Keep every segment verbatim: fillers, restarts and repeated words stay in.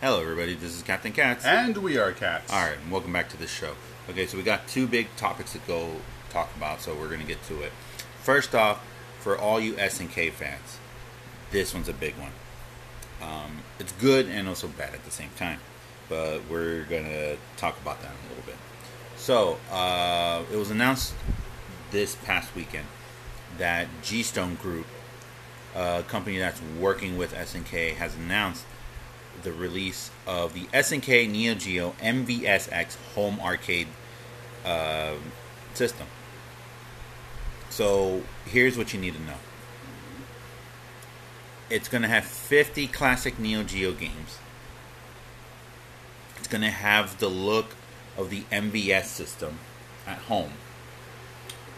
Hello everybody, this is Captain Katz. And we are Katz. Alright, and welcome back to this show. Okay, so we got two big topics to go talk about, so we're going to get to it. First off, for all you S N K fans, this one's a big one. Um, it's good and also bad at the same time, but we're going to talk about that in a little bit. So, uh, it was announced this past weekend that G-Stone Group, a company that's working with S N K, has announced the release of the S N K Neo Geo M V S X home arcade uh, system. So here's what you need to know. It's going to have fifty classic Neo Geo games. It's going to have the look of the M V S system at home.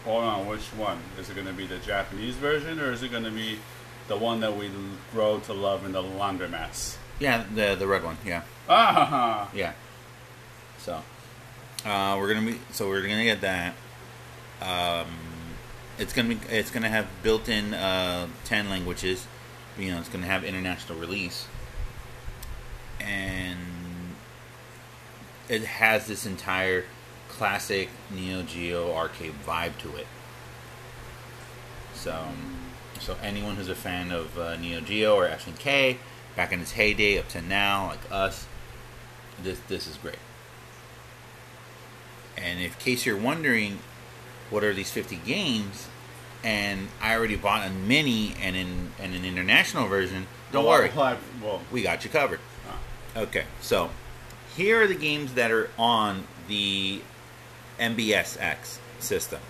Hold on, which one? Is it going to be the Japanese version, or is it going to be the one that we grow to love in the laundromats? Yeah, the the red one. Yeah. Ah. Yeah. So, uh, we're gonna be so we're gonna get that. Um, it's gonna be it's gonna have built-in uh, ten languages. You know, it's gonna have international release, and it has this entire classic Neo Geo arcade vibe to it. So, so anyone who's a fan of uh, Neo Geo or S N K. Back in its heyday, up to now, like us, this this is great. And in case you're wondering, what are these fifty games? And I already bought a mini and in and an international version. Don't well, worry, well, well. we got you covered. Huh. Okay, so here are the games that are on the M V S X system.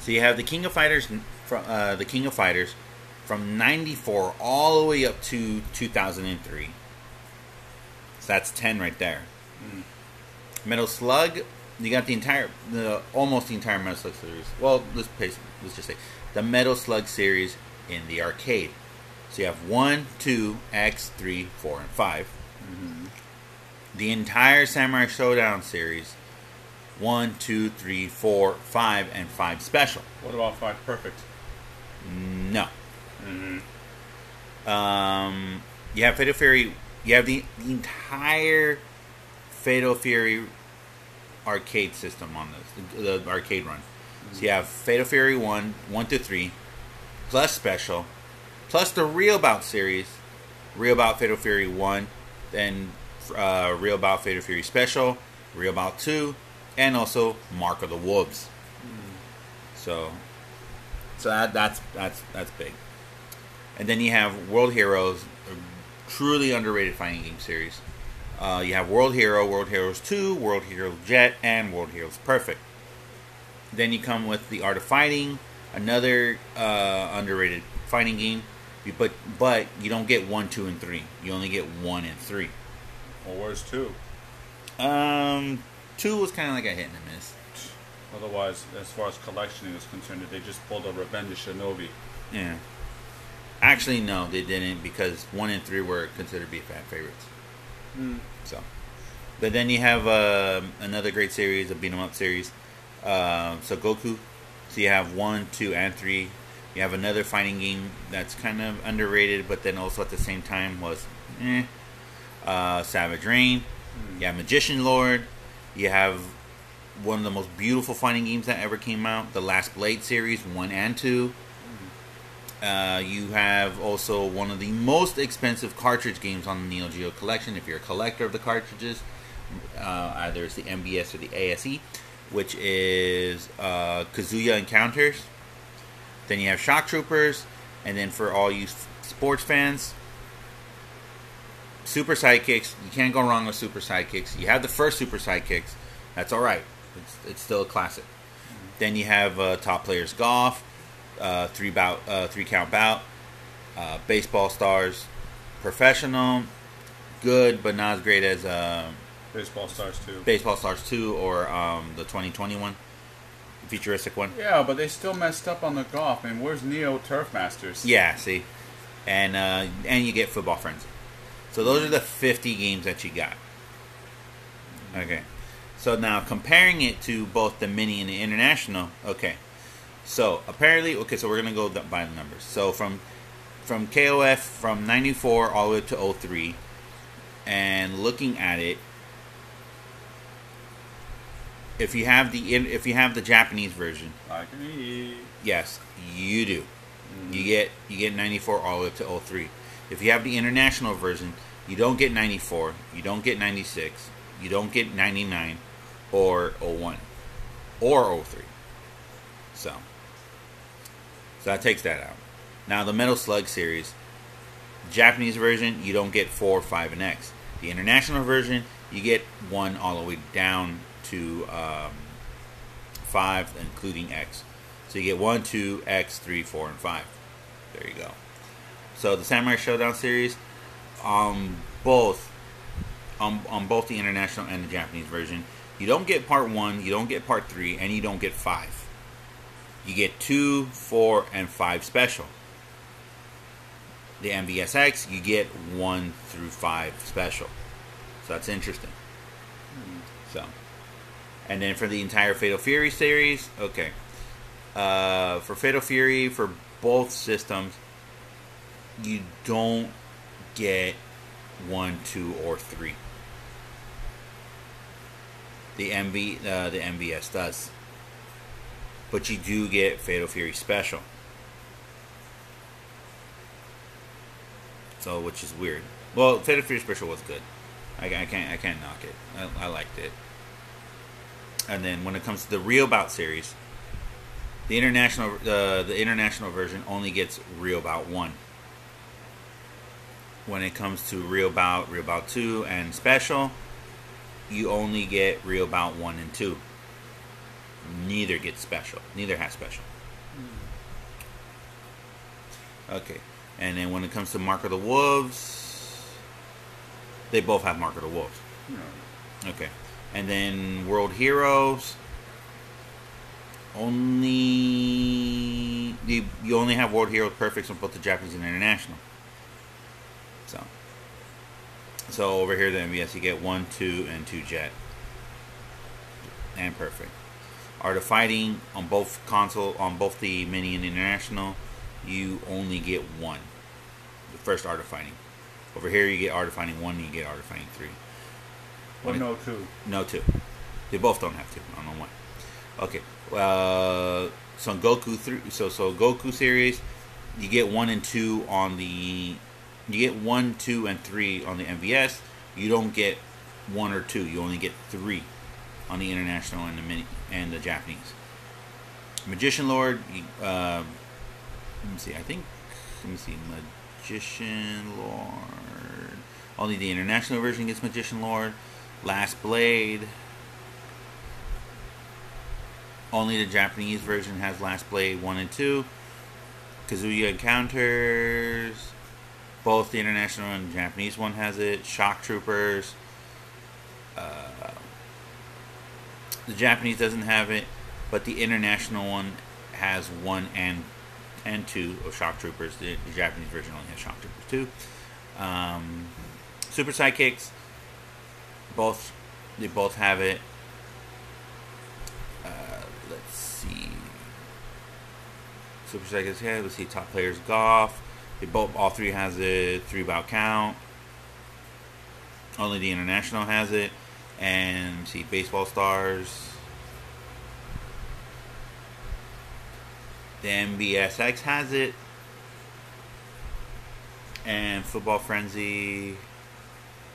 So you have the King of Fighters from uh, the King of Fighters. From ninety-four all the way up to two thousand three. So that's ten right there. Mm. Metal Slug, you got the entire, the almost the entire Metal Slug series. Well, let's, paste, let's just say the Metal Slug series in the arcade. So you have one, two, X, three, four, and five. Mm-hmm. The entire Samurai Showdown series, one, two, three, four, five, and five special. What about five Perfect? No. Mm-hmm. Um, you have Fatal Fury. You have the, the entire Fatal Fury arcade system on this, the, the arcade run. Mm-hmm. So you have Fatal Fury one, one to three, plus special, plus the Real Bout series, Real Bout Fatal Fury one, then uh, Real Bout Fatal Fury special, Real Bout two, and also Mark of the Wolves. Mm-hmm. So, so that, that's that's that's big. And then you have World Heroes, a truly underrated fighting game series. Uh, you have World Hero, World Heroes two, World Heroes Jet, and World Heroes Perfect. Then you come with the Art of Fighting, another uh, underrated fighting game. You put, but you don't get one, two, and three. You only get one and three. Well, where's two? Um, two was kind of like a hit and a miss. Otherwise, as far as collectioning is concerned, they just pulled a Revenge of Shinobi. Yeah. Actually, no, they didn't, because one and three were considered to be fan favorites. Mm. So, but then you have uh, another great series, a beat 'em up series, uh, Sengoku. So you have one, two, and three. You have another fighting game that's kind of underrated, but then also at the same time was, eh, uh, Savage Reign. Mm. You have Magician Lord. You have one of the most beautiful fighting games that ever came out, the Last Blade series, one and two. Uh, you have also one of the most expensive cartridge games on the Neo Geo collection. If you're a collector of the cartridges, uh, either it's the M V S or the A S E, which is uh, Kazuya Encounters. Then you have Shock Troopers, and then for all you f- sports fans, Super Sidekicks. You can't go wrong with Super Sidekicks. You have the first Super Sidekicks. That's all right. It's, it's still a classic. Then you have uh, Top Players Golf. Uh, three bout, uh, three count bout, uh, Baseball Stars, professional, good but not as great as uh, Baseball Stars two. Baseball Stars two or um, the twenty twenty one, the futuristic one. Yeah, but they still messed up on the golf. I mean, where's Neo Turf Masters? Yeah, see, and uh, and you get Football Frenzy. So those are the fifty games that you got. Okay, so now comparing it to both the mini and the international. Okay. So, apparently, okay, so we're going to go by the numbers. So, from from K O F from ninety-four all the way to oh three. And looking at it, if you have the if you have the Japanese version, like me. Yes, you do. Mm. You get you get ninety-four all the way to oh three. If you have the international version, you don't get ninety-four, you don't get ninety-six, you don't get ninety-nine or oh one or oh three. So So that takes that out. Now the Metal Slug series, Japanese version, you don't get four, five, and X. The international version, you get one all the way down to um, five, including X. So you get one, two, X, three, four, and five. There you go. So the Samurai Showdown series, um, both, on, on both the international and the Japanese version, you don't get part one, you don't get part three, and you don't get five. You get two, four, and five special. The M V S X, you get one through five special. So that's interesting. So, and then for the entire Fatal Fury series, okay. Uh, for Fatal Fury, for both systems, you don't get one, two, or three. The M V, uh, the M V S does, but you do get Fatal Fury Special. So, which is weird. Well, Fatal Fury Special was good. I, I can't, I can't knock it. I, I liked it. And then when it comes to the Real Bout series, the international, uh, the international version only gets Real Bout one. When it comes to Real Bout, Real Bout two, and Special, you only get Real Bout one and two. Neither gets Special. Neither has Special. Okay. And then when it comes to Mark of the Wolves, they both have Mark of the Wolves. Okay. And then World Heroes, only you, you only have World Heroes Perfects on both the Japanese and international. So, so over here the M V S, you get one, two, and two jet, and perfect. Art of Fighting on both console, on both the mini and international, you only get one. The first Art of Fighting. Over here you get Art of Fighting one, and you get Art of Fighting three. Well, no two. No two. They both don't have two. I don't know why. Okay. Uh, Sengoku three. So so Goku series, you get one and two on the. You get one, two, and three on the M V S. You don't get one or two. You only get three on the international and the mini and the Japanese. Magician Lord. Uh, let me see. I think. Let me see. Magician Lord. Only the international version gets Magician Lord. Last Blade. Only the Japanese version has Last Blade one and two. Kazuya Encounters. Both the international and Japanese one has it. Shock Troopers. Uh, the Japanese doesn't have it, but the international one has one and and two of Shock Troopers. The, the Japanese version only has Shock Troopers two. Um, Super Sidekicks. Both, they both have it. Uh, let's see. Super Sidekicks, yeah. Let's see. Top Players Golf. They both, all three has it. Three Bout Count. Only the international has it. And let's see, Baseball Stars. The M B S X has it. And Football Frenzy.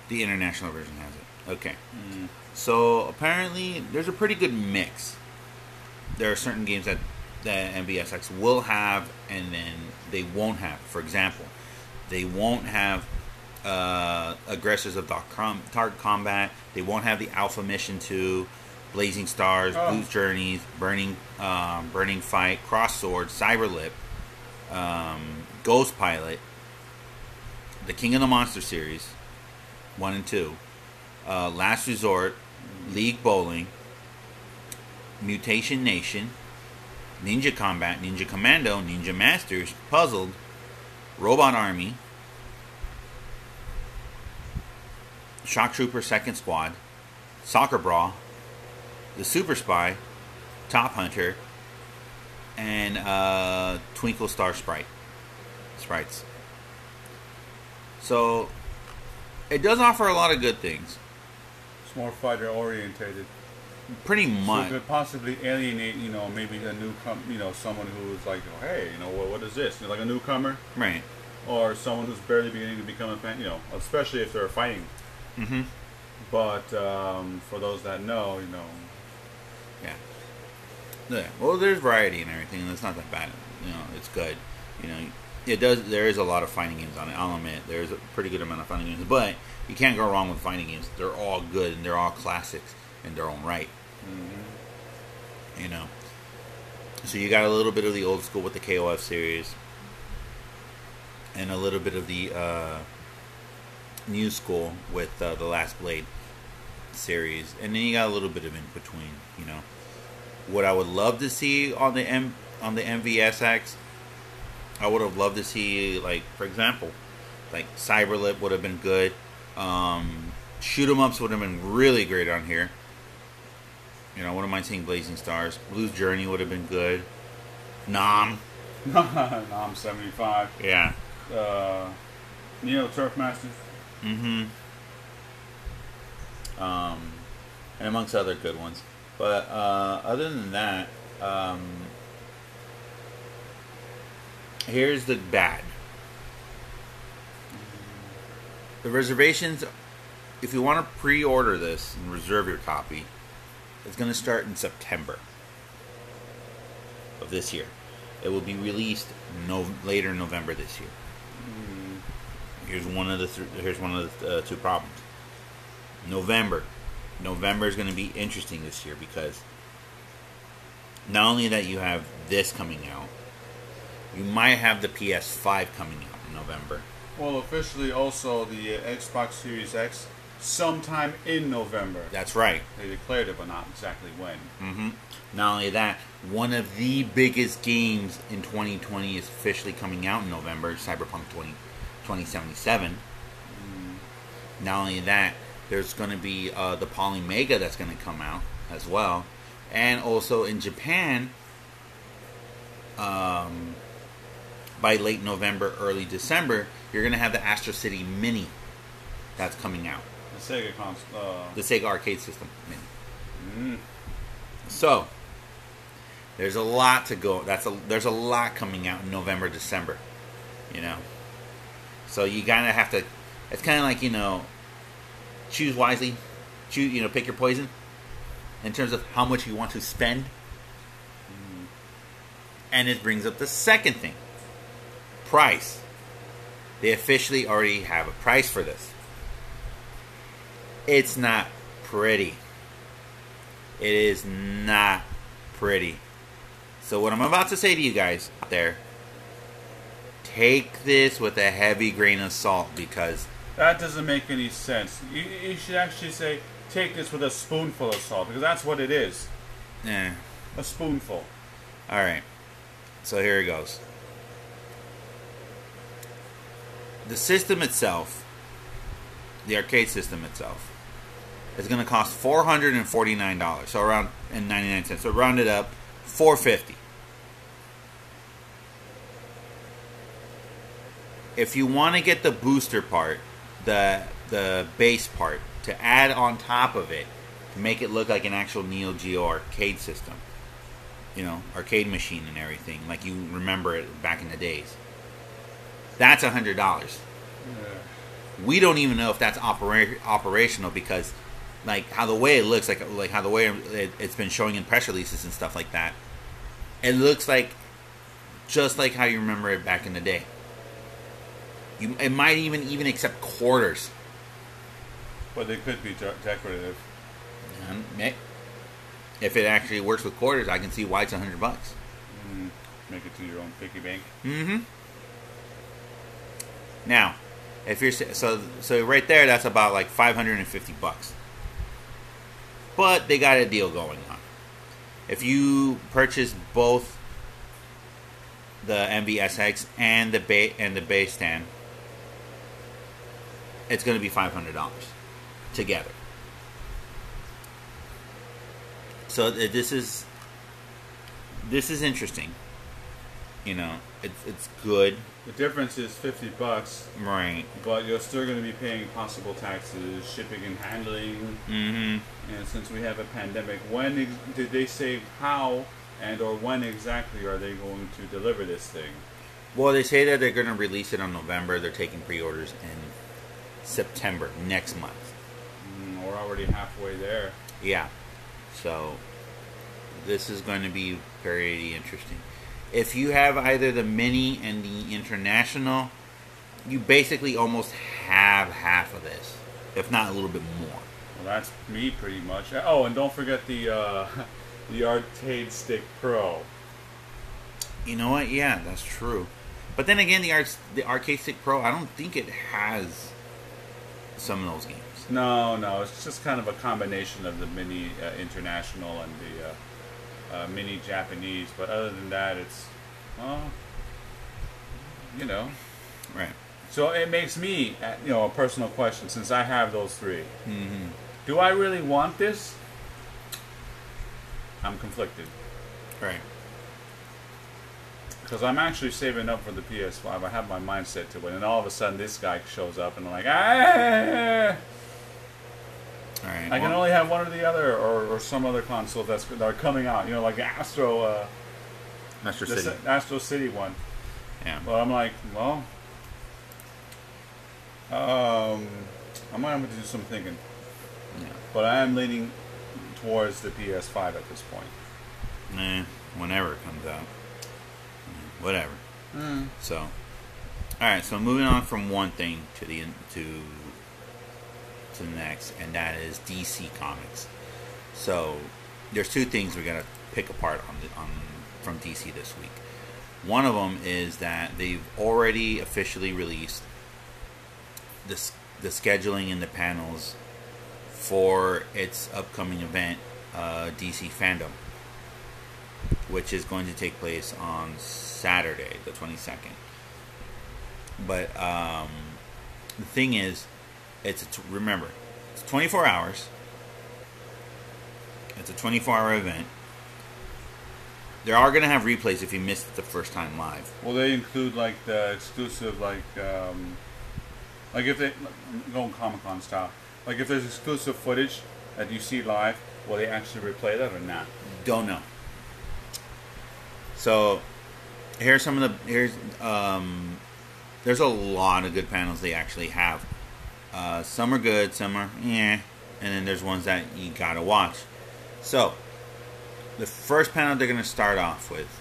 The international version has it. Okay, mm. So apparently there's a pretty good mix. There are certain games that, that M V S X will have, and then they won't have. For example, they won't have uh, Aggressors of Dark Com- Combat. They won't have the Alpha Mission two, Blazing Stars, oh. Blue Journeys, Burning um, Burning Fight, Cross Sword, Cyberlip, um, Ghost Pilot, the King of the Monster series, one and two. Uh, Last Resort, League Bowling, Mutation Nation, Ninja Combat, Ninja Commando, Ninja Masters, Puzzled, Robot Army, Shock Trooper Second Squad, Soccer Brawl, The Super Spy, Top Hunter, and uh, Twinkle Star Sprite Sprites. So it does offer a lot of good things. It's more fighter orientated. Pretty much. So it could possibly alienate, you know, maybe a newcomer, you know, someone who's like, oh, hey, you know, what, what is this? Like a newcomer, right? Or someone who's barely beginning to become a fan, you know, especially if they're fighting. Mm-hmm. But um, for those that know, you know, yeah, yeah. Well, there's variety and everything, and it's not that bad. You know, it's good. You know, it does. There is a lot of fighting games on it. I'll admit, there's a pretty good amount of fighting games, but you can't go wrong with fighting games. They're all good and they're all classics in their own right. Mm-hmm. You know, so you got a little bit of the old school with the K O F series, and a little bit of the uh, new school with uh, the Last Blade series, and then you got a little bit of in between. You know, what I would love to see on the M on the M V S X, I would have loved to see, like, for example, like Cyberlip would have been good. Um, shoot 'em ups would have been really great on here. You know, I wouldn't mind seeing Blazing Stars. Blue's Journey would have been good. Nom. Nom seventy-five. Yeah. Uh, Neo Turf Masters. Mm-hmm. Um, and amongst other good ones. But uh, other than that, um, here's the bad. The reservations, if you want to pre-order this and reserve your copy, it's going to start in September of this year. It will be released no later November this year. Here's one of the th- here's one of the uh, two problems. November, November is going to be interesting this year because not only that you have this coming out, you might have the P S five coming out in November. Well, officially also the uh, Xbox Series X. Sometime in November. That's right. They declared it, but not exactly when. Mm-hmm. Not only that, one of the biggest games in twenty twenty is officially coming out in November, Cyberpunk twenty seventy-seven. Mm. Not only that, there's going to be uh, the Polymega that's going to come out as well. And also in Japan, um, by late November, early December, you're going to have the Astro City Mini that's coming out. Sega cons- uh. The Sega arcade system. Mm. So there's a lot to go. That's a there's a lot coming out in November, December. You know, so you gotta have to. It's kind of like, you know, choose wisely. Choose you know pick your poison in terms of how much you want to spend. Mm. And it brings up the second thing: price. They officially already have a price for this. It's not pretty. It is not pretty. So what I'm about to say to you guys out there, take this with a heavy grain of salt, because that doesn't make any sense. You, you should actually say, take this with a spoonful of salt, because that's what it is. Yeah. A spoonful. Alright. So here it goes. The system itself, the arcade system itself, is going to cost four hundred and forty-nine dollars, so around and ninety-nine cents. So round it up, four fifty. If you want to get the booster part, the the base part, to add on top of it, to make it look like an actual Neo Geo arcade system, you know, arcade machine and everything, like you remember it back in the days, that's a hundred dollars. Yeah. We don't even know if that's opera- operational because, like, how the way it looks, like like how the way it, it's been showing in press releases and stuff like that, it looks like just like how you remember it back in the day. You it might even even accept quarters. But they could be de- decorative. Um, it, if it actually works with quarters, I can see why it's a hundred bucks. Mm, make it to your own piggy bank. Mm-hmm. Now. If you're so so right there, that's about like five hundred fifty bucks. But they got a deal going on. If you purchase both the M V S X and the ba- and the base stand, it's going to be five hundred dollars together. So this is this is interesting, you know. it's it's good. The difference is fifty bucks, right? But you're still going to be paying possible taxes, shipping and handling. Mm-hmm. And since we have a pandemic, when ex did they say how and or when exactly are they going to deliver this thing? Well, they say that they're going to release it on November. They're taking pre-orders in September next month. Mm, we're already halfway there. Yeah. So this is going to be very interesting. If you have either the mini and the international, you basically almost have half of this, if not a little bit more. Well, that's me pretty much. Oh, and don't forget the uh, the Arcade Stick Pro. You know what? Yeah, that's true. But then again, the Arc the Arcade Stick Pro, I don't think it has some of those games. No, no, it's just kind of a combination of the mini uh, international and the. Uh, Uh, mini Japanese, but other than that, it's, well, you know, right. So it makes me, you know, a personal question, since I have those three. Mm-hmm. Do I really want this? I'm conflicted, right? Because I'm actually saving up for the P S five. I have my mindset to it, and all of a sudden, this guy shows up, and I'm like, ah. All right, I can well, only have one or the other, or, or some other console that's that are coming out. You know, like the Astro, uh, Astro the City, Astro City one. Yeah. But I'm like, well, um, I might have to do some thinking. Yeah. But I am leaning towards the P S five at this point. Nah, whenever it comes out, whatever. Mm. So, all right. So moving on from one thing to the to. to the next, and that is D C Comics. So there's two things we're gonna pick apart on, the, on from D C this week. One of them is that they've already officially released this the scheduling and the panels for its upcoming event, uh, D C Fandom, which is going to take place on Saturday, the twenty-second. But um, the thing is. It's a t remember, it's twenty-four hours. It's a twenty-four hour event. There are going to have replays if you missed it the first time live. Well, they include like the exclusive, like, um, like if they going Comic-Con style, like if there's exclusive footage that you see live, will they actually replay that or not? Don't know. So, here's some of the here's um, there's a lot of good panels they actually have. Uh, some are good, some are yeah, and then there's ones that you gotta watch. So, the first panel they're gonna start off with.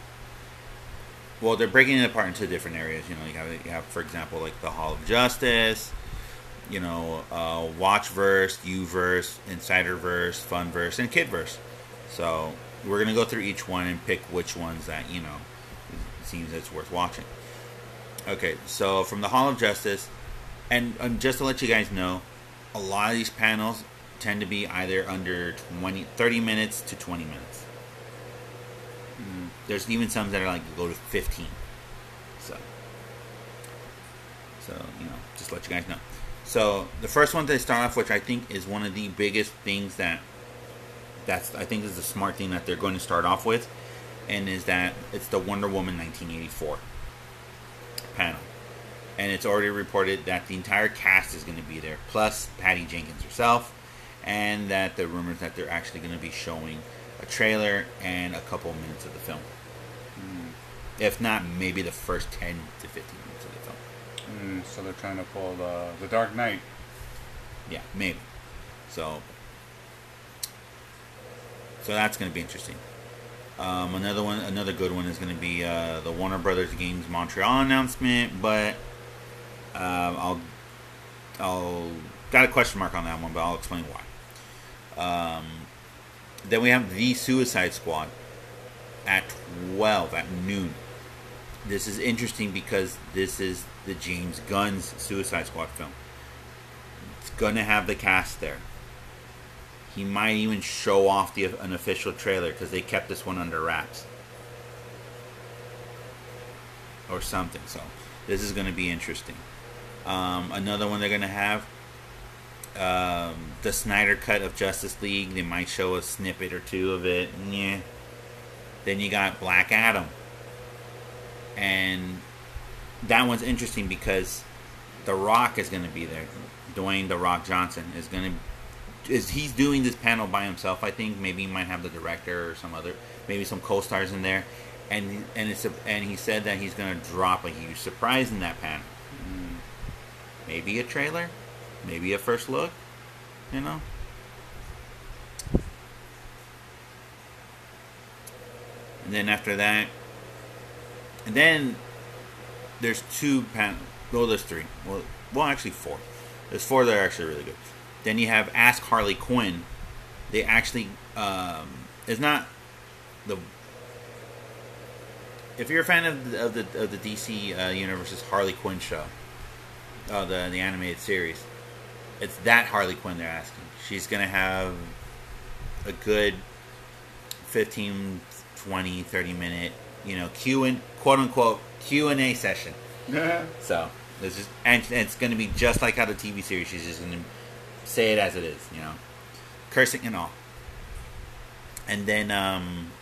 Well, they're breaking it apart into different areas. You know, you have, you have for example, like the Hall of Justice. You know, uh, Watchverse, Uverse, Insiderverse, Funverse, and Kidverse. So we're gonna go through each one and pick which ones that you know seems it's worth watching. Okay, so from the Hall of Justice. And um, just to let you guys know, a lot of these panels tend to be either under twenty, thirty minutes to twenty minutes. Mm, there's even some that are like go to fifteen. So, so you know, just let you guys know. So the first one they start off, which I think is one of the biggest things that that's I think is the smart thing that they're going to start off with, and is that it's the Wonder Woman nineteen eighty-four panel. And it's already reported that the entire cast is going to be there, plus Patty Jenkins herself, and that the rumors that they're actually going to be showing a trailer and a couple minutes of the film. Mm. If not, maybe the first ten to fifteen minutes of the film. Mm, so they're trying to pull the, the Dark Knight. Yeah, maybe. So, so that's going to be interesting. Um, another one, another good one is going to be uh, the Warner Brothers Games Montreal announcement, but... Um, I'll, I'll got a question mark on that one, but I'll explain why. Um, then we have The Suicide Squad at twelve at noon. This is interesting because this is the James Gunn's Suicide Squad film. It's gonna have the cast there. He might even show off the an official trailer because they kept this one under wraps or something. So. This is going to be interesting. Um, another one they're going to have, um, the Snyder Cut of Justice League. They might show a snippet or two of it. Yeah. Then you got Black Adam. And that one's interesting because The Rock is going to be there. Dwayne The Rock Johnson is going to... is he's doing this panel by himself, I think. Maybe he might have the director or some other... maybe some co-stars in there. And and it's a, and he said that he's going to drop a huge surprise in that panel. Maybe a trailer. Maybe a first look. You know? And then after that... and then... there's two panels. Well, there's three. Well, well, actually four. There's four that are actually really good. Then you have Ask Harley Quinn. They actually... Um, it's not... the. If you're a fan of the, of the, of the D C uh, Universe's Harley Quinn show, uh, the, the animated series, it's that Harley Quinn they're asking. She's going to have a good fifteen, twenty, thirty minute, you know, Q and, quote-unquote Q and A session. So it's just, and it's going to be just like how the T V series, she's just going to say it as it is, you know, cursing and all. And then um,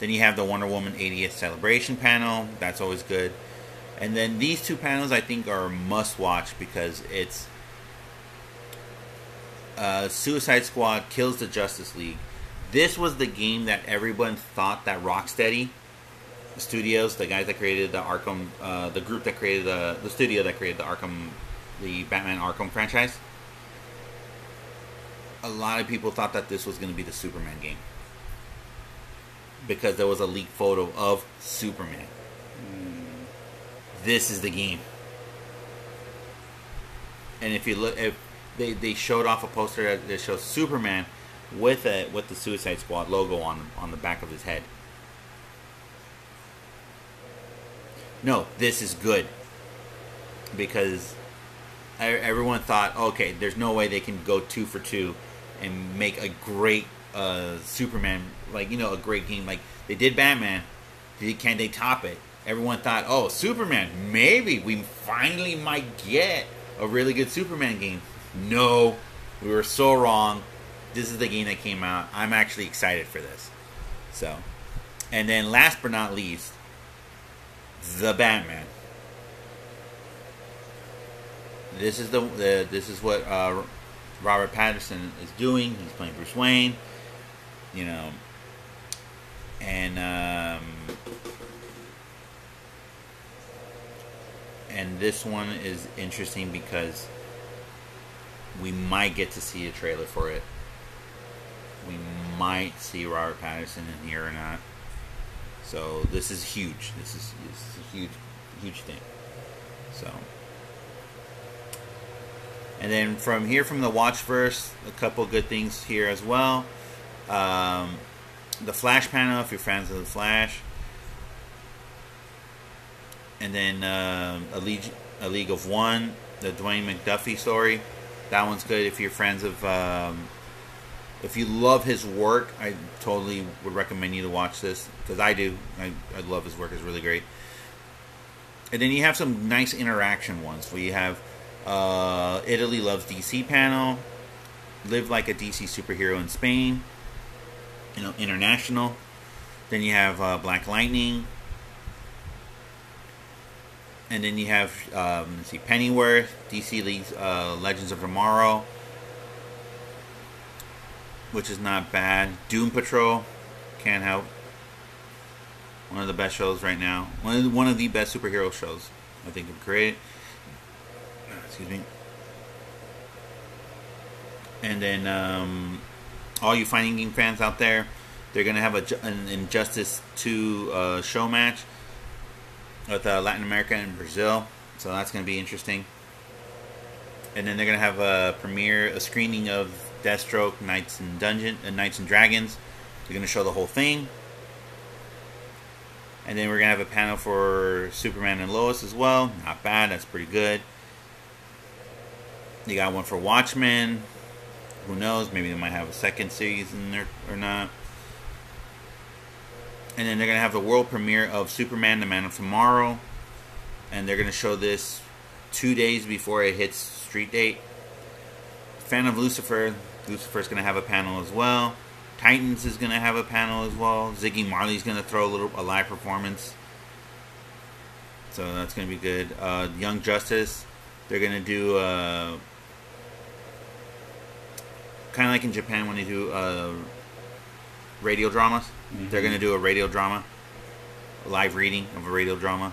then you have the Wonder Woman eightieth celebration panel. That's always good. And then these two panels I think are must watch because it's uh, Suicide Squad kills the Justice League. This was the game that everyone thought that Rocksteady Studios, the guys that created the Arkham, uh, the group that created the the studio that created the Arkham, the Batman Arkham franchise. A lot of people thought that this was going to be the Superman game because there was a leaked photo of Superman. Mm. This is the game, and if you look, if they they showed off a poster that shows Superman with a with the Suicide Squad logo on on the back of his head. No, this is good. Because everyone thought, okay, there's no way they can go two for two and make a great uh, Superman, like, you know, a great game. Like, they did Batman. Can they top it? Everyone thought, oh, Superman, maybe we finally might get a really good Superman game. No, we were so wrong. This is the game that came out. I'm actually excited for this. So, and then last but not least... The Batman. This is the, the this is what uh, Robert Pattinson is doing. He's playing Bruce Wayne, you know, and um, and this one is interesting because we might get to see a trailer for it. We might see Robert Pattinson in here or not. So this is huge. This is, this is a huge, huge thing. So, and then from here, from the Watchverse, a couple good things here as well. Um, the Flash panel, if you're fans of the Flash, and then uh, a League, a League of One, the Dwayne McDuffie story. That one's good if you're fans of. Um, If you love his work, I totally would recommend you to watch this. Because I do. I, I love his work. It's really great. And then you have some nice interaction ones. Where you have uh, Italy Loves D C panel. Live Like a D C Superhero in Spain. You know, International. Then you have uh, Black Lightning. And then you have, um, let's see, Pennyworth. D C League's uh, Legends of Tomorrow. Which is not bad. Doom Patrol, can't help. One of the best shows right now. One of the, one of the best superhero shows I think they've created. Excuse me. And then um, all you fighting game fans out there, they're gonna have a, an Injustice two uh, show match with uh, Latin America and Brazil, so that's gonna be interesting. And then they're gonna have a premiere, a screening of Deathstroke, Knights and Dungeon, and uh, Knights and Dragons. They're gonna show the whole thing, and then we're gonna have a panel for Superman and Lois as well. Not bad. That's pretty good. They got one for Watchmen. Who knows? Maybe they might have a second series in there or not. And then they're gonna have the world premiere of Superman: The Man of Tomorrow, and they're gonna show this two days before it hits street date. Fan of Lucifer, Lucifer's going to have a panel as well. Titans is going to have a panel as well. Ziggy Marley's going to throw a little a live performance. So that's going to be good. Uh, Young Justice, they're going to do uh, kind of like in Japan when they do uh, radio dramas. Mm-hmm. They're going to do a radio drama, a live reading of a radio drama.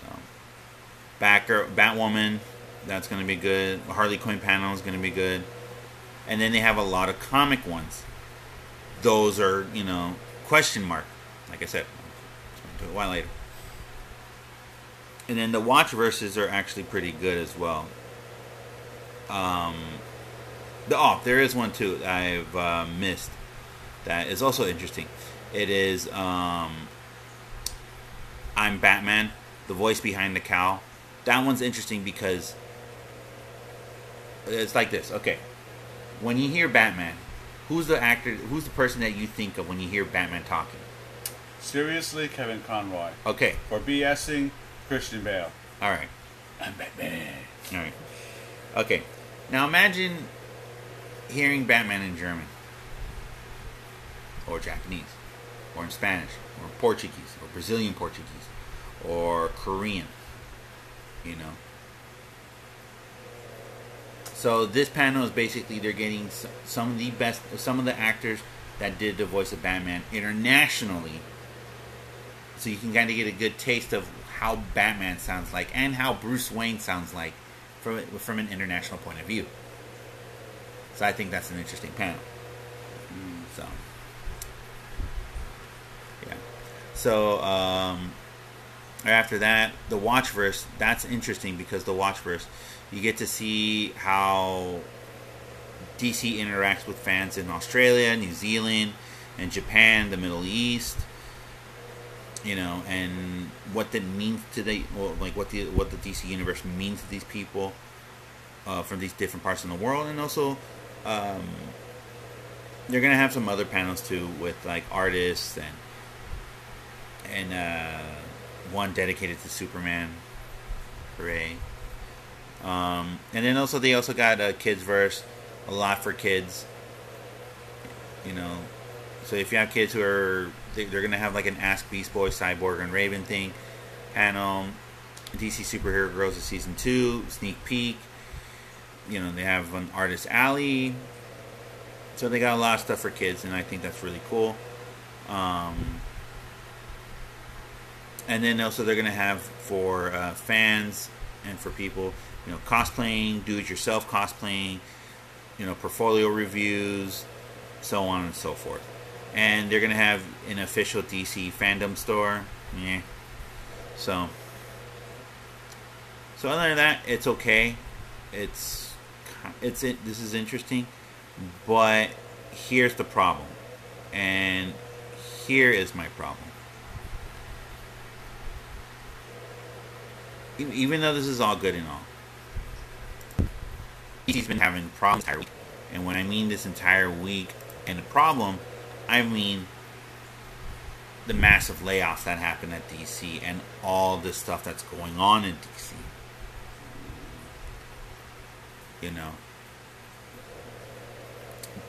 So, Bat, Batwoman, that's going to be good. Harley Quinn panel is going to be good. And then they have a lot of comic ones. Those are, you know, question mark. Like I said, I'll do it a while later. And then the watch verses are actually pretty good as well. Um, the oh, there is one too that I've uh, missed. That is also interesting. It is um, I'm Batman, the voice behind the cowl. That one's interesting because it's like this. Okay, when you hear Batman, who's the actor? Who's the person that you think of when you hear Batman talking? Seriously, Kevin Conroy. Okay. For BSing, Christian Bale. All right. I'm Batman. All right. Okay. Now imagine hearing Batman in German, or Japanese, or in Spanish, or Portuguese, or Brazilian Portuguese, or Korean. You know. So this panel is basically they're getting some of the best, some of the actors that did the voice of Batman internationally. So you can kind of get a good taste of how Batman sounds like and how Bruce Wayne sounds like from from an international point of view. So I think that's an interesting panel. So yeah. So um, after that, the Watchverse. That's interesting because the Watchverse. You get to see how D C interacts with fans in Australia, New Zealand, and Japan, the Middle East. You know, and what that means to the well, like what the what the D C universe means to these people uh, from these different parts of the world, and also um, they're gonna have some other panels too with like artists and and uh, one dedicated to Superman. Hooray. Um, and then also they also got a kids verse, a lot for kids. You know, so if you have kids who are they, they're gonna have like an Ask Beast Boy, Cyborg, and Raven thing, and um, D C Superhero Girls of Season Two sneak peek. You know, they have an Artist Alley, so they got a lot of stuff for kids, and I think that's really cool. Um, and then also they're gonna have for uh, fans and for people. You know, cosplaying, do-it-yourself cosplaying, you know, portfolio reviews, so on and so forth. And they're going to have an official D C Fandom store. Yeah. So, so other than that, it's okay. It's, it's it. This is interesting, but here's the problem, and here is my problem. Even though this is all good and all. D C's been having problems entire week. And when I mean this entire week and the problem, I mean the massive layoffs that happened at D C and all this stuff that's going on in D C. You know,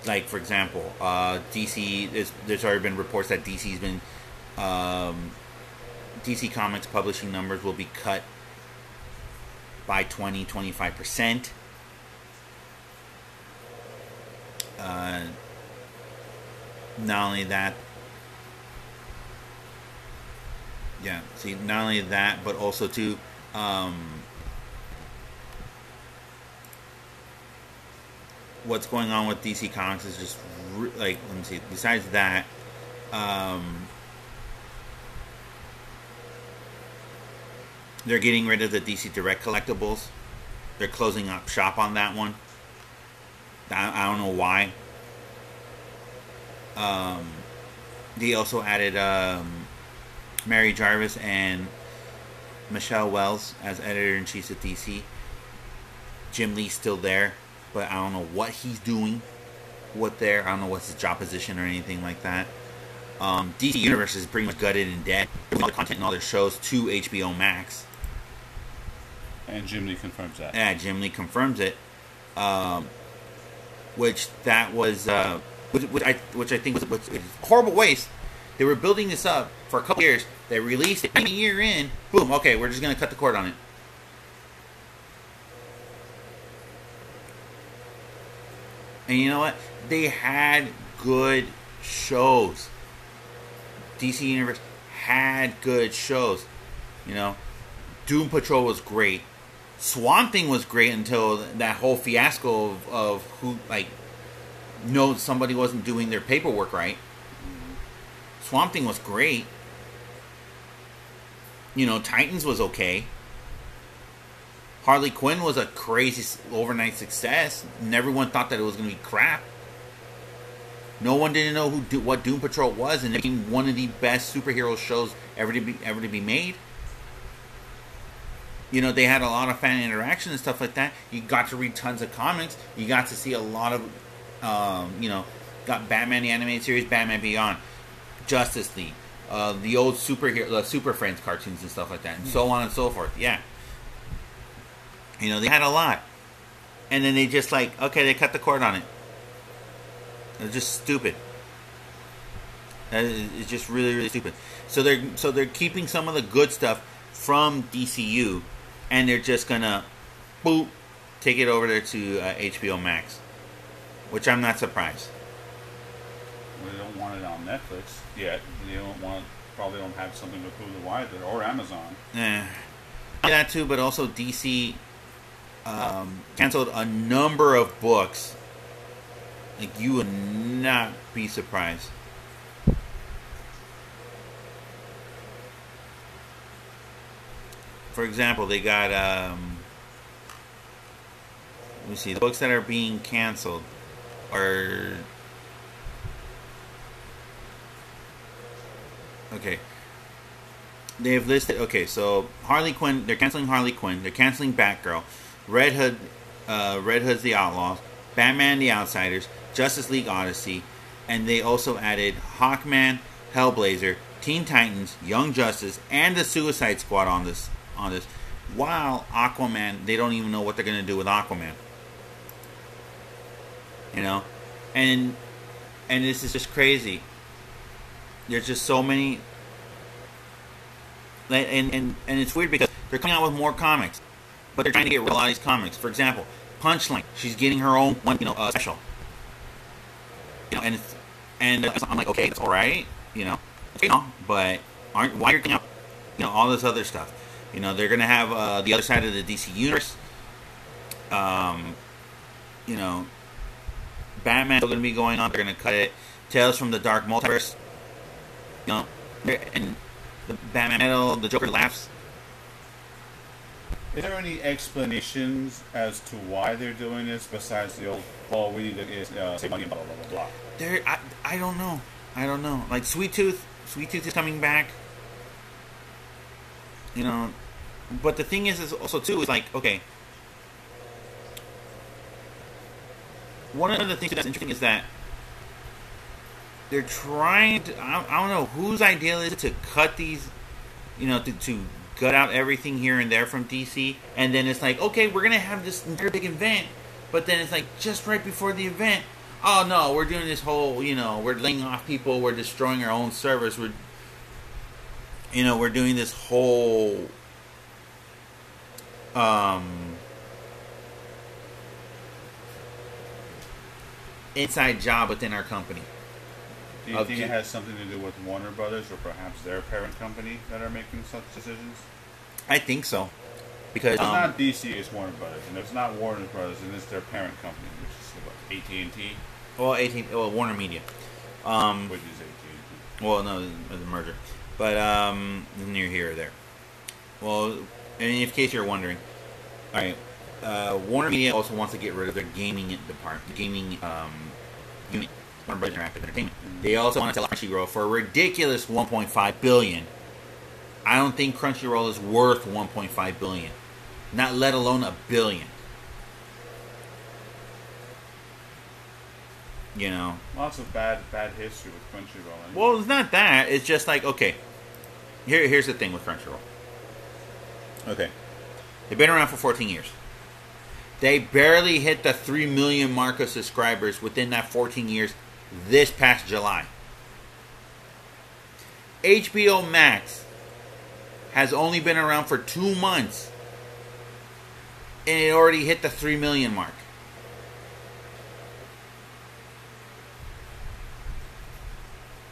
like for example, uh, D C. There's, there's already been reports that D C's been um, D C Comics publishing numbers will be cut by twenty to twenty-five percent. Uh, not only that, yeah. See, not only that, but also too, um, what's going on with D C Comics is just re- like let me see. Besides that, um, they're getting rid of the D C Direct collectibles. They're closing up shop on that one. I don't know why. Um, they also added um, Mary Jarvis and Michelle Wells as editor-in-chief at D C. Jim Lee's still there, but I don't know what he's doing. What there? I don't know what's his job position or anything like that. Um, D C Universe is pretty much gutted and dead. All the content and all their shows to H B O Max. And Jim Lee confirms that. Yeah, Jim Lee confirms it. Um... Which that was, uh, which, which I which I think was, was, was horrible waste They were building this up for a couple years. They released it. A year in, boom, okay, we're just going to cut the cord on it. And you know what? They had good shows. D C Universe had good shows. You know, Doom Patrol was great. Swamp Thing was great until that whole fiasco of, of who, like, no, somebody wasn't doing their paperwork right. Swamp Thing was great. You know, Titans was okay. Harley Quinn was a crazy overnight success, and everyone thought that it was going to be crap. No one didn't know who what Doom Patrol was, and it became one of the best superhero shows ever to be ever to be made. You know, they had a lot of fan interaction and stuff like that. You got to read tons of comics. You got to see a lot of, um, you know, got Batman the Animated Series, Batman Beyond, Justice League, uh, the old superhero, the Super Friends cartoons and stuff like that, and so on and so forth. Yeah. You know, they had a lot. And then they just like, okay, they cut the cord on it. It's just stupid. It's just really, really stupid. So they're, so they're keeping some of the good stuff from D C U, and they're just gonna boop, take it over there to uh, H B O Max, which I'm not surprised. Well, they don't want it on Netflix yet. They don't want, probably don't have something with Hulu either, or Amazon. Yeah, that too. But also D C um, canceled a number of books. Like, you would not be surprised. For example, they got, um, let me see, the books that are being canceled are, okay, they have listed, okay, so Harley Quinn, they're canceling Harley Quinn, they're canceling Batgirl, Red Hood, uh, Red Hood's The Outlaws, Batman The Outsiders, Justice League Odyssey, and they also added Hawkman, Hellblazer, Teen Titans, Young Justice, and the Suicide Squad on this. On this, while Aquaman, they don't even know what they're going to do with Aquaman, you know, and and this is just crazy. There's just so many, and and and it's weird because they're coming out with more comics, but they're trying to get rid of all these comics. For example, Punchline, she's getting her own one, you know, uh, special, you know, and it's, and I'm like, okay, that's all right, you know, you know, but aren't why you're coming out, you know, all this other stuff. You know, they're going to have uh, the other side of the D C Universe. Um, you know, Batman's still going to be going on. They're going to cut it. Tales from the Dark Multiverse. You know, and the Batman Metal, the Joker laughs. Is there any explanations as to why they're doing this besides the old, well, we need to uh, save money, blah, blah, blah, blah? There, I, I don't know. I don't know. Like, Sweet Tooth. Sweet Tooth is coming back. You know, but the thing is, is also too is like, okay, one of the things that's interesting is that they're trying to, I, I don't know whose idea it is to cut these, you know, to, to gut out everything here and there from D C, and then it's like, okay, we're gonna have this entire big event, but then it's like just right before the event, oh no, we're doing this whole, you know, we're laying off people, we're destroying our own servers, we're You know, we're doing this whole, um, inside job within our company. Do you think it has something to do with Warner Brothers or perhaps their parent company that are making such decisions? I think so. Because, um, it's not D C, it's Warner Brothers. And if it's not Warner Brothers, then it's their parent company, which is what, A T and T? Well, A T and T, well, Warner Media. Um, which is A T and T. Well, no, the merger. But, um, near here or there. Well, in case you're wondering. Alright, uh, Warner Media also wants to get rid of their gaming department, gaming, um, unit, Warner Brothers Interactive Entertainment. They also want to sell Crunchyroll for a ridiculous one point five billion dollars. I don't think Crunchyroll is worth one point five billion dollars. Not let alone a billion. You know, lots of bad, bad history with Crunchyroll. Anyway. Well, it's not that. It's just like, okay, here, here's the thing with Crunchyroll. Okay, they've been around for fourteen years. They barely hit the three million mark of subscribers within that fourteen years. This past July, H B O Max has only been around for two months, and it already hit the three million mark.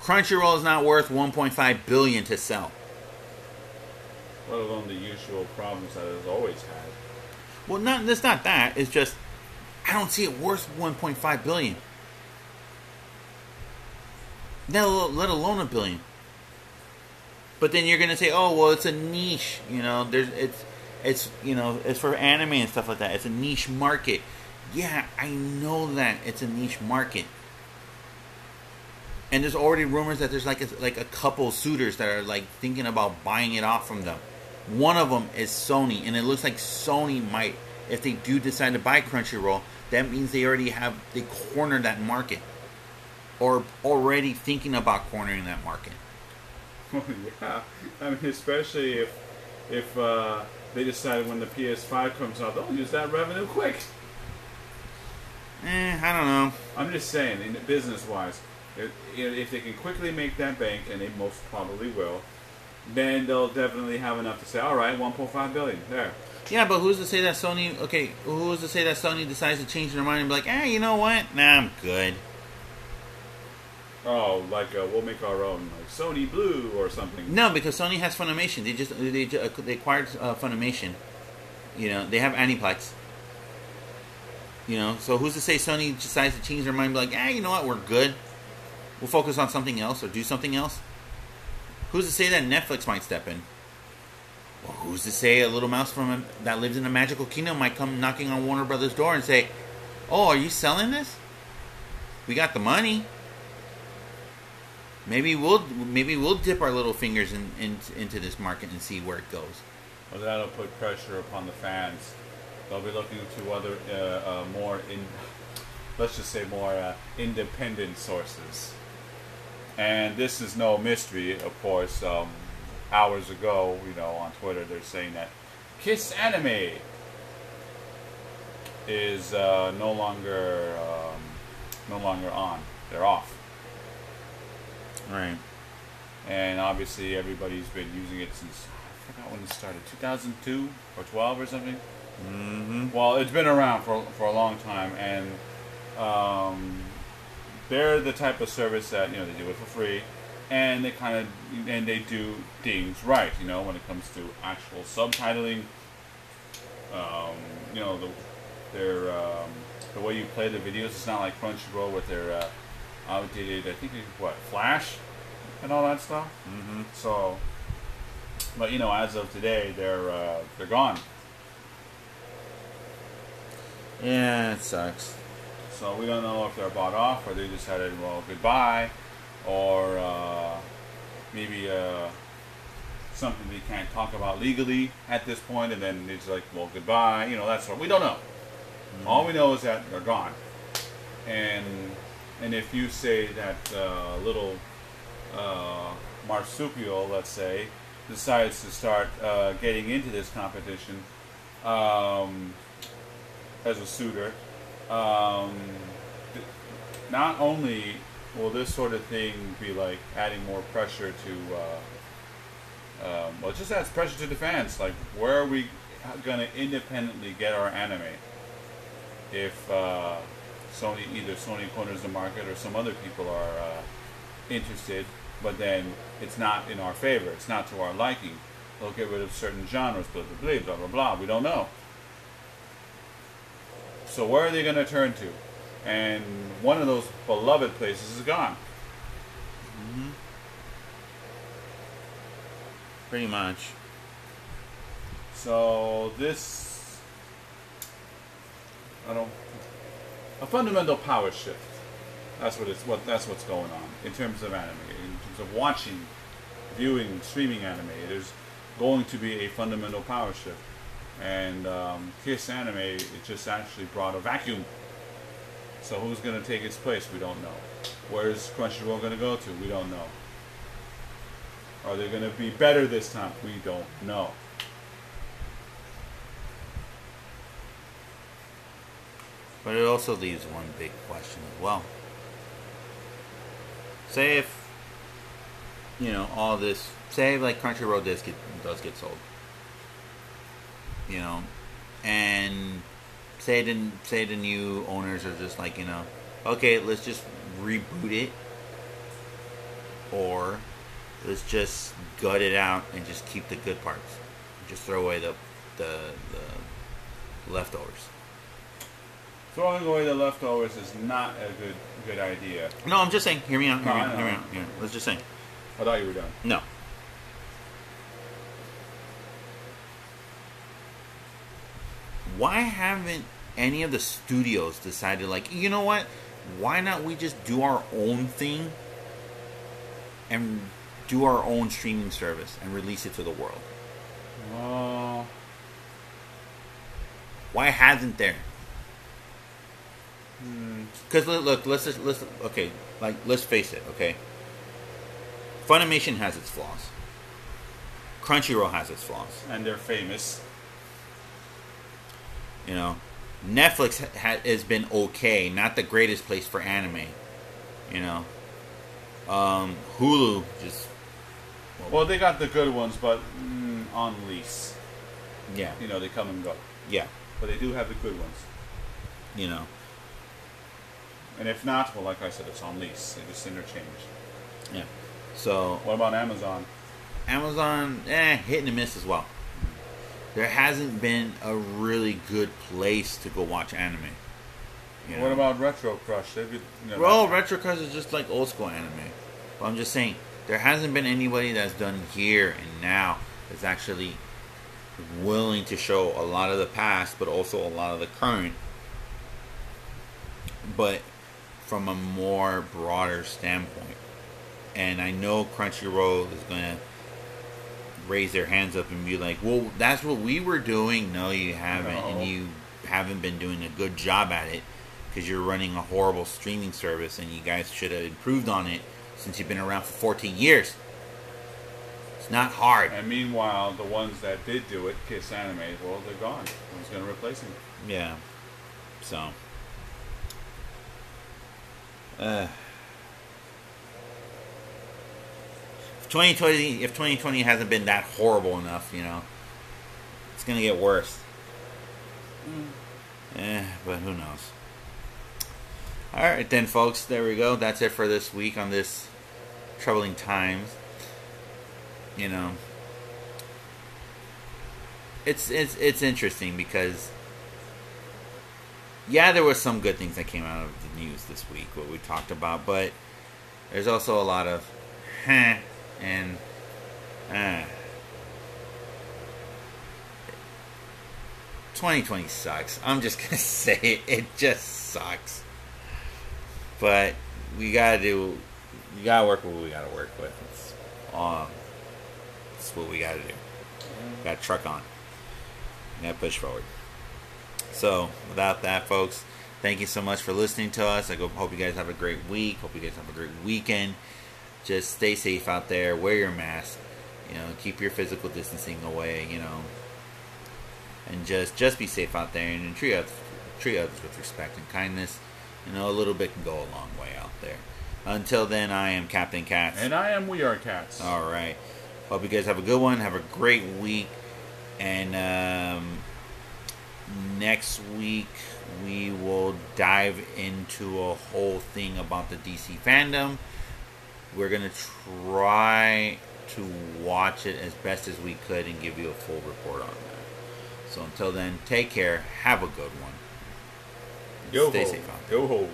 Crunchyroll is not worth one point five billion dollars to sell. Let alone the usual problems that it's always had. Well, not it's not that. It's just I don't see it worth one point five billion dollars. Let alone a billion. But then you're gonna say, oh well, it's a niche. You know, there's it's it's you know it's for anime and stuff like that. It's a niche market. Yeah, I know that it's a niche market. And there's already rumors that there's like a, like a couple suitors that are like thinking about buying it off from them. One of them is Sony, and it looks like Sony might, if they do decide to buy Crunchyroll, that means they already have they cornered that market, or already thinking about cornering that market. Oh yeah, I mean especially if if uh, they decide when the P S five comes out, they'll use that revenue quick. Eh, I don't know. I'm just saying, in business wise. If, if they can quickly make that bank, and they most probably will, then they'll definitely have enough to say, all right, one point five billion dollars, there. Yeah, but who's to say that Sony, okay, who's to say that Sony decides to change their mind and be like, eh, you know what, nah, I'm good. Oh, like uh, we'll make our own, like Sony Blue or something. No, because Sony has Funimation. They just, they, they acquired uh, Funimation. You know, they have Aniplex. You know, so who's to say Sony decides to change their mind and be like, eh, you know what, we're good. We'll focus on something else or do something else. Who's to say that Netflix might step in? Well, who's to say a little mouse from a, that lives in a magical kingdom might come knocking on Warner Brothers' door and say, oh, are you selling this? We got the money. Maybe we'll maybe we'll dip our little fingers in, in, into this market and see where it goes. Well, that'll put pressure upon the fans. They'll be looking to other uh, uh, more, in, let's just say more uh, independent sources. And this is no mystery, of course. Um, hours ago, you know, on Twitter, they're saying that Kiss Anime is uh, no longer um, no longer on. They're off. Right. And obviously, everybody's been using it since I forgot when it started, two thousand two or twelve or something. Mm-hmm. Well, it's been around for for a long time, and um. They're the type of service that, you know, they do it for free, and they kind of, and they do things right, you know, when it comes to actual subtitling, um, you know, the, their, um, the way you play the videos. It's not like Crunchyroll with their uh, outdated, I think, what, Flash and all that stuff. Mm-hmm. So, but you know, as of today, they're uh, they're gone. Yeah, it sucks. So we don't know if they're bought off, or they decided, well, goodbye, or uh, maybe uh, something they can't talk about legally at this point, and then it's like, well, goodbye, you know, that's what we don't know. Mm-hmm. All we know is that they're gone. And and if you say that uh, little uh, marsupial, let's say, decides to start uh, getting into this competition um, as a suitor, Um, not only will this sort of thing be like adding more pressure to, uh, um, well, it just adds pressure to the fans. Like, where are we going to independently get our anime if uh, Sony, either Sony corners the market or some other people are uh, interested, but then it's not in our favor, it's not to our liking. They'll get rid of certain genres, blah, blah, blah, blah, blah. We don't know. So where are they going to turn to? And one of those beloved places is gone. Mm-hmm. Pretty much. So this... I don't... A fundamental power shift. That's what it's. What that's what's going on in terms of anime. In terms of watching, viewing, streaming anime. There's going to be a fundamental power shift. And um, Kiss Anime, it just actually brought a vacuum. So who's going to take its place? We don't know. Where's Crunchyroll going to go to? We don't know. Are they going to be better this time? We don't know. But it also leaves one big question as well. Say if you know, all this, say like Crunchyroll disc it does get sold, you know, and say the, say the new owners are just like, you know, okay, let's just reboot it, or let's just gut it out and just keep the good parts, just throw away the the, the leftovers. Throwing away the leftovers is not a good good idea. No, I'm just saying. Hear me out. Hear no, me out. Hear me out. Hear me out. Let's just say. I thought you were done. No. Why haven't any of the studios decided, like, you know what? Why not we just do our own thing and do our own streaming service and release it to the world? Uh, Why hasn't there? Because look, let's just let's okay, like let's face it, okay. Funimation has its flaws. Crunchyroll has its flaws, and they're famous. You know, Netflix ha- has been okay, not the greatest place for anime. You know, um, Hulu just well, well, they got the good ones, but mm, on lease. Yeah, you know they come and go. Yeah, but they do have the good ones. You know. And if not, well, like I said, it's on lease. It is interchanged. Yeah. So. What about Amazon? Amazon, eh, hit and miss as well. There hasn't been a really good place to go watch anime. You know? What about Retro Crush? They've been, you know, well, Retro Crush is just like old school anime. But I'm just saying, there hasn't been anybody that's done here and now that's actually willing to show a lot of the past, but also a lot of the current. But from a more broader standpoint. And I know Crunchyroll is going to raise their hands up and be like, well, that's what we were doing. No, you haven't. No. And you haven't been doing a good job at it because you're running a horrible streaming service and you guys should have improved on it since you've been around for fourteen years. It's not hard. And meanwhile, the ones that did do it, Kiss Anime, well, they're gone. Who's going to replace them? Yeah. So... Uh, if twenty twenty, if twenty twenty hasn't been that horrible enough, you know, it's gonna get worse. Mm. Eh, but who knows? All right, then, folks. There we go. That's it for this week on this troubling times. You know, it's it's it's interesting because. Yeah, there were some good things that came out of the news this week, what we talked about, but there's also a lot of huh, and uh. twenty twenty sucks. I'm just going to say it. It just sucks. But we got to do, we got to work with what we got to work with. It's, um, it's what we got to do. Got to truck on. Got to push forward. So, without that, folks, thank you so much for listening to us. I hope you guys have a great week. Hope you guys have a great weekend. Just stay safe out there. Wear your mask. You know, keep your physical distancing away, you know. And just just be safe out there and treat others, treat others with respect and kindness. You know, a little bit can go a long way out there. Until then, I am Captain Cats. And I am We Are Cats. All right. Hope you guys have a good one. Have a great week. And, um... next week, we will dive into a whole thing about the D C Fandom. We're going to try to watch it as best as we could and give you a full report on that. So until then, take care. Have a good one. Yo stay ho. Safe out there. Yo ho.